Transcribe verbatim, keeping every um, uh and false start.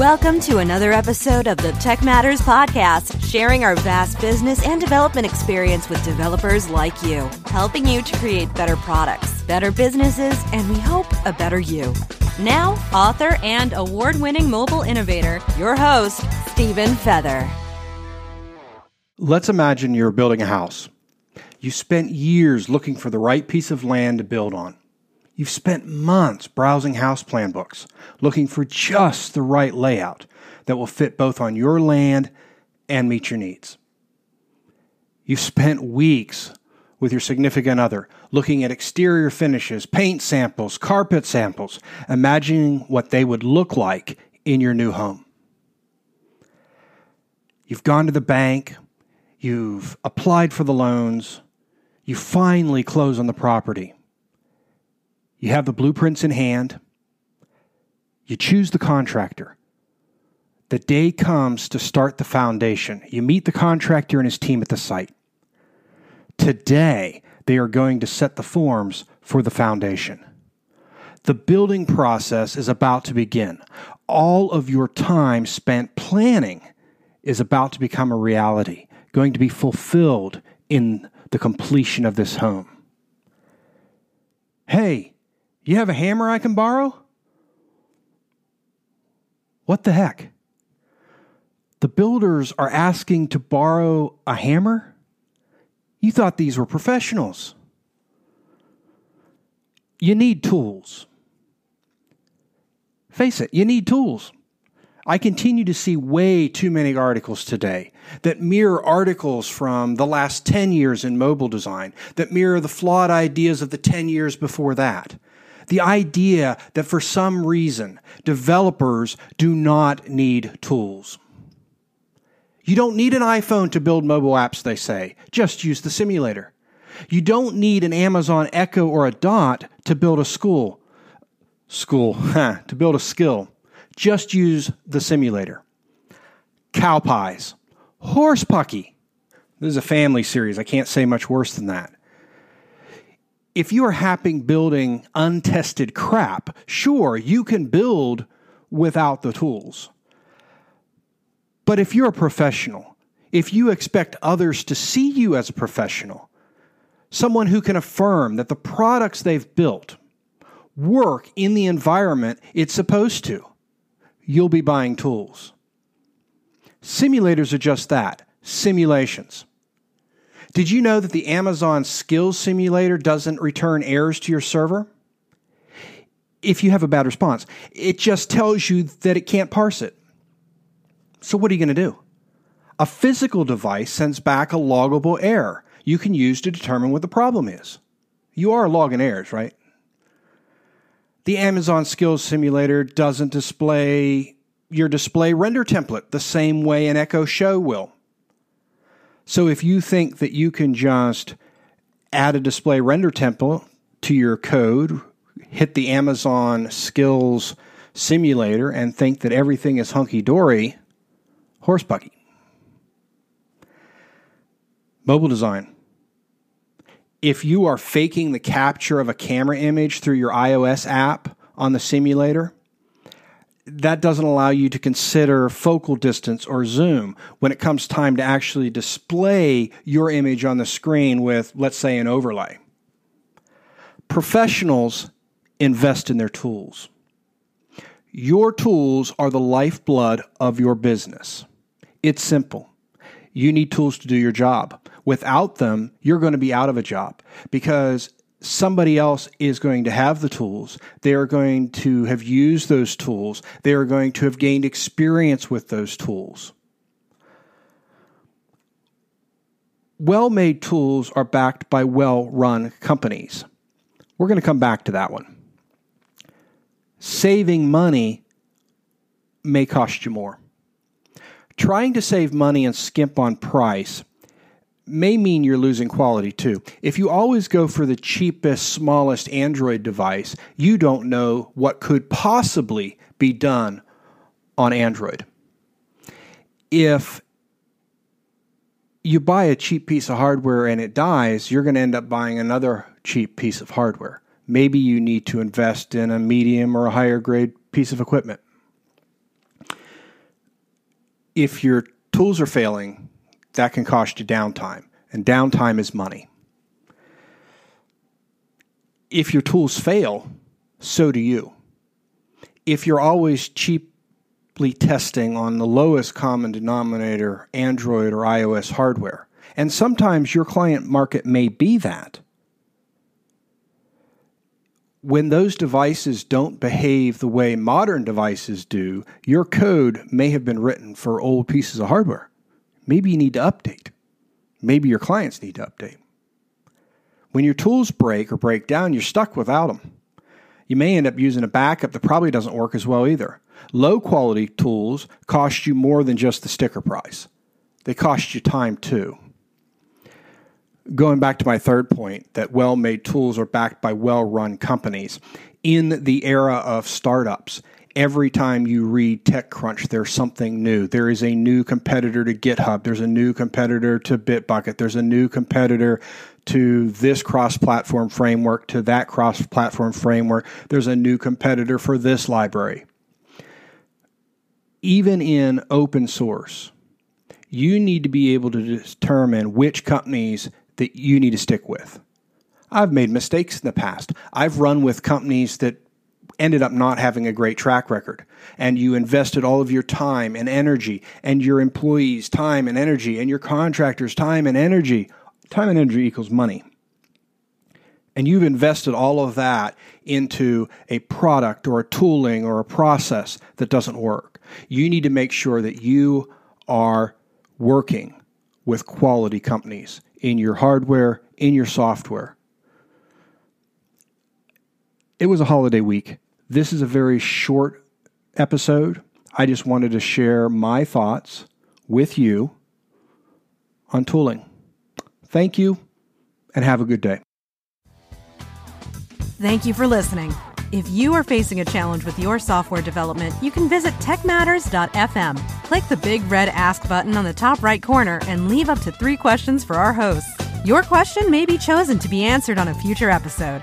Welcome to another episode of the Tech Matters Podcast, sharing our vast business and development experience with developers like you, helping you to create better products, better businesses, and we hope a better you. Now, author and award-winning mobile innovator, your host, Stephen Feather. Let's imagine you're building a house. You spent years looking for the right piece of land to build on. You've spent months browsing house plan books, looking for just the right layout that will fit both on your land and meet your needs. You've spent weeks with your significant other, looking at exterior finishes, paint samples, carpet samples, imagining what they would look like in your new home. You've gone to the bank, you've applied for the loans, you finally close on the property. You have the blueprints in hand. You choose the contractor. The day comes to start the foundation. You meet the contractor and his team at the site. Today, they are going to set the forms for the foundation. The building process is about to begin. All of your time spent planning is about to become a reality, going to be fulfilled in the completion of this home. Hey, you have a hammer I can borrow? What the heck? The builders are asking to borrow a hammer? You thought these were professionals. You need tools. Face it, you need tools. I continue to see way too many articles today that mirror articles from the last ten years in mobile design, that mirror the flawed ideas of the ten years before that. The idea that for some reason, developers do not need tools. You don't need an iPhone to build mobile apps, they say. Just use the simulator. You don't need an Amazon Echo or a Dot to build a school. School, huh, to build a skill. Just use the simulator. Cow pies. Horse pucky. This is a family series. I can't say much worse than that. If you are happy building untested crap, sure, you can build without the tools. But if you're a professional, if you expect others to see you as a professional, someone who can affirm that the products they've built work in the environment it's supposed to, you'll be buying tools. Simulators are just that, simulations. Did you know that the Amazon Skills Simulator doesn't return errors to your server? If you have a bad response, it just tells you that it can't parse it. So what are you going to do? A physical device sends back a loggable error you can use to determine what the problem is. You are logging errors, right? The Amazon Skills Simulator doesn't display your display render template the same way an Echo Show will. So if you think that you can just add a display render template to your code, hit the Amazon Skills Simulator and think that everything is hunky-dory, horsepucky. Mobile design. If you are faking the capture of a camera image through your iOS app on the simulator, that doesn't allow you to consider focal distance or zoom when it comes time to actually display your image on the screen with, let's say, an overlay. Professionals invest in their tools. Your tools are the lifeblood of your business. It's simple. You need tools to do your job. Without them, you're going to be out of a job because somebody else is going to have the tools. They are going to have used those tools. They are going to have gained experience with those tools. Well-made tools are backed by well-run companies. We're going to come back to that one. Saving money may cost you more. Trying to save money and skimp on price may mean you're losing quality too. If you always go for the cheapest, smallest Android device, you don't know what could possibly be done on Android. If you buy a cheap piece of hardware and it dies, you're going to end up buying another cheap piece of hardware. Maybe you need to invest in a medium or a higher grade piece of equipment. if your tools are failing, that can cost you downtime, and downtime is money. If your tools fail, so do you. If you're always cheaply testing on the lowest common denominator, Android or iOS hardware, and sometimes your client market may be that, when those devices don't behave the way modern devices do, your code may have been written for old pieces of hardware. Maybe you need to update. Maybe your clients need to update. When your tools break or break down, you're stuck without them. You may end up using a backup that probably doesn't work as well either. Low-quality tools cost you more than just the sticker price. They cost you time too. Going back to my third point, that well-made tools are backed by well-run companies. In the era of startups, every time you read TechCrunch, there's something new. There is a new competitor to GitHub. There's a new competitor to Bitbucket. There's a new competitor to this cross-platform framework, to that cross-platform framework. There's a new competitor for this library. Even in open source, you need to be able to determine which companies that you need to stick with. I've made mistakes in the past. I've run with companies that ended up not having a great track record, and you invested all of your time and energy, and your employees' time and energy, and your contractors' time and energy. Time and energy equals money. And you've invested all of that into a product or a tooling or a process that doesn't work. You need to make sure that you are working with quality companies in your hardware, in your software. It was a holiday week. This is a very short episode. I just wanted to share my thoughts with you on tooling. Thank you, and have a good day. Thank you for listening. If you are facing a challenge with your software development, you can visit tech matters dot f m. Click the big red Ask button on the top right corner and leave up to three questions for our hosts. Your question may be chosen to be answered on a future episode.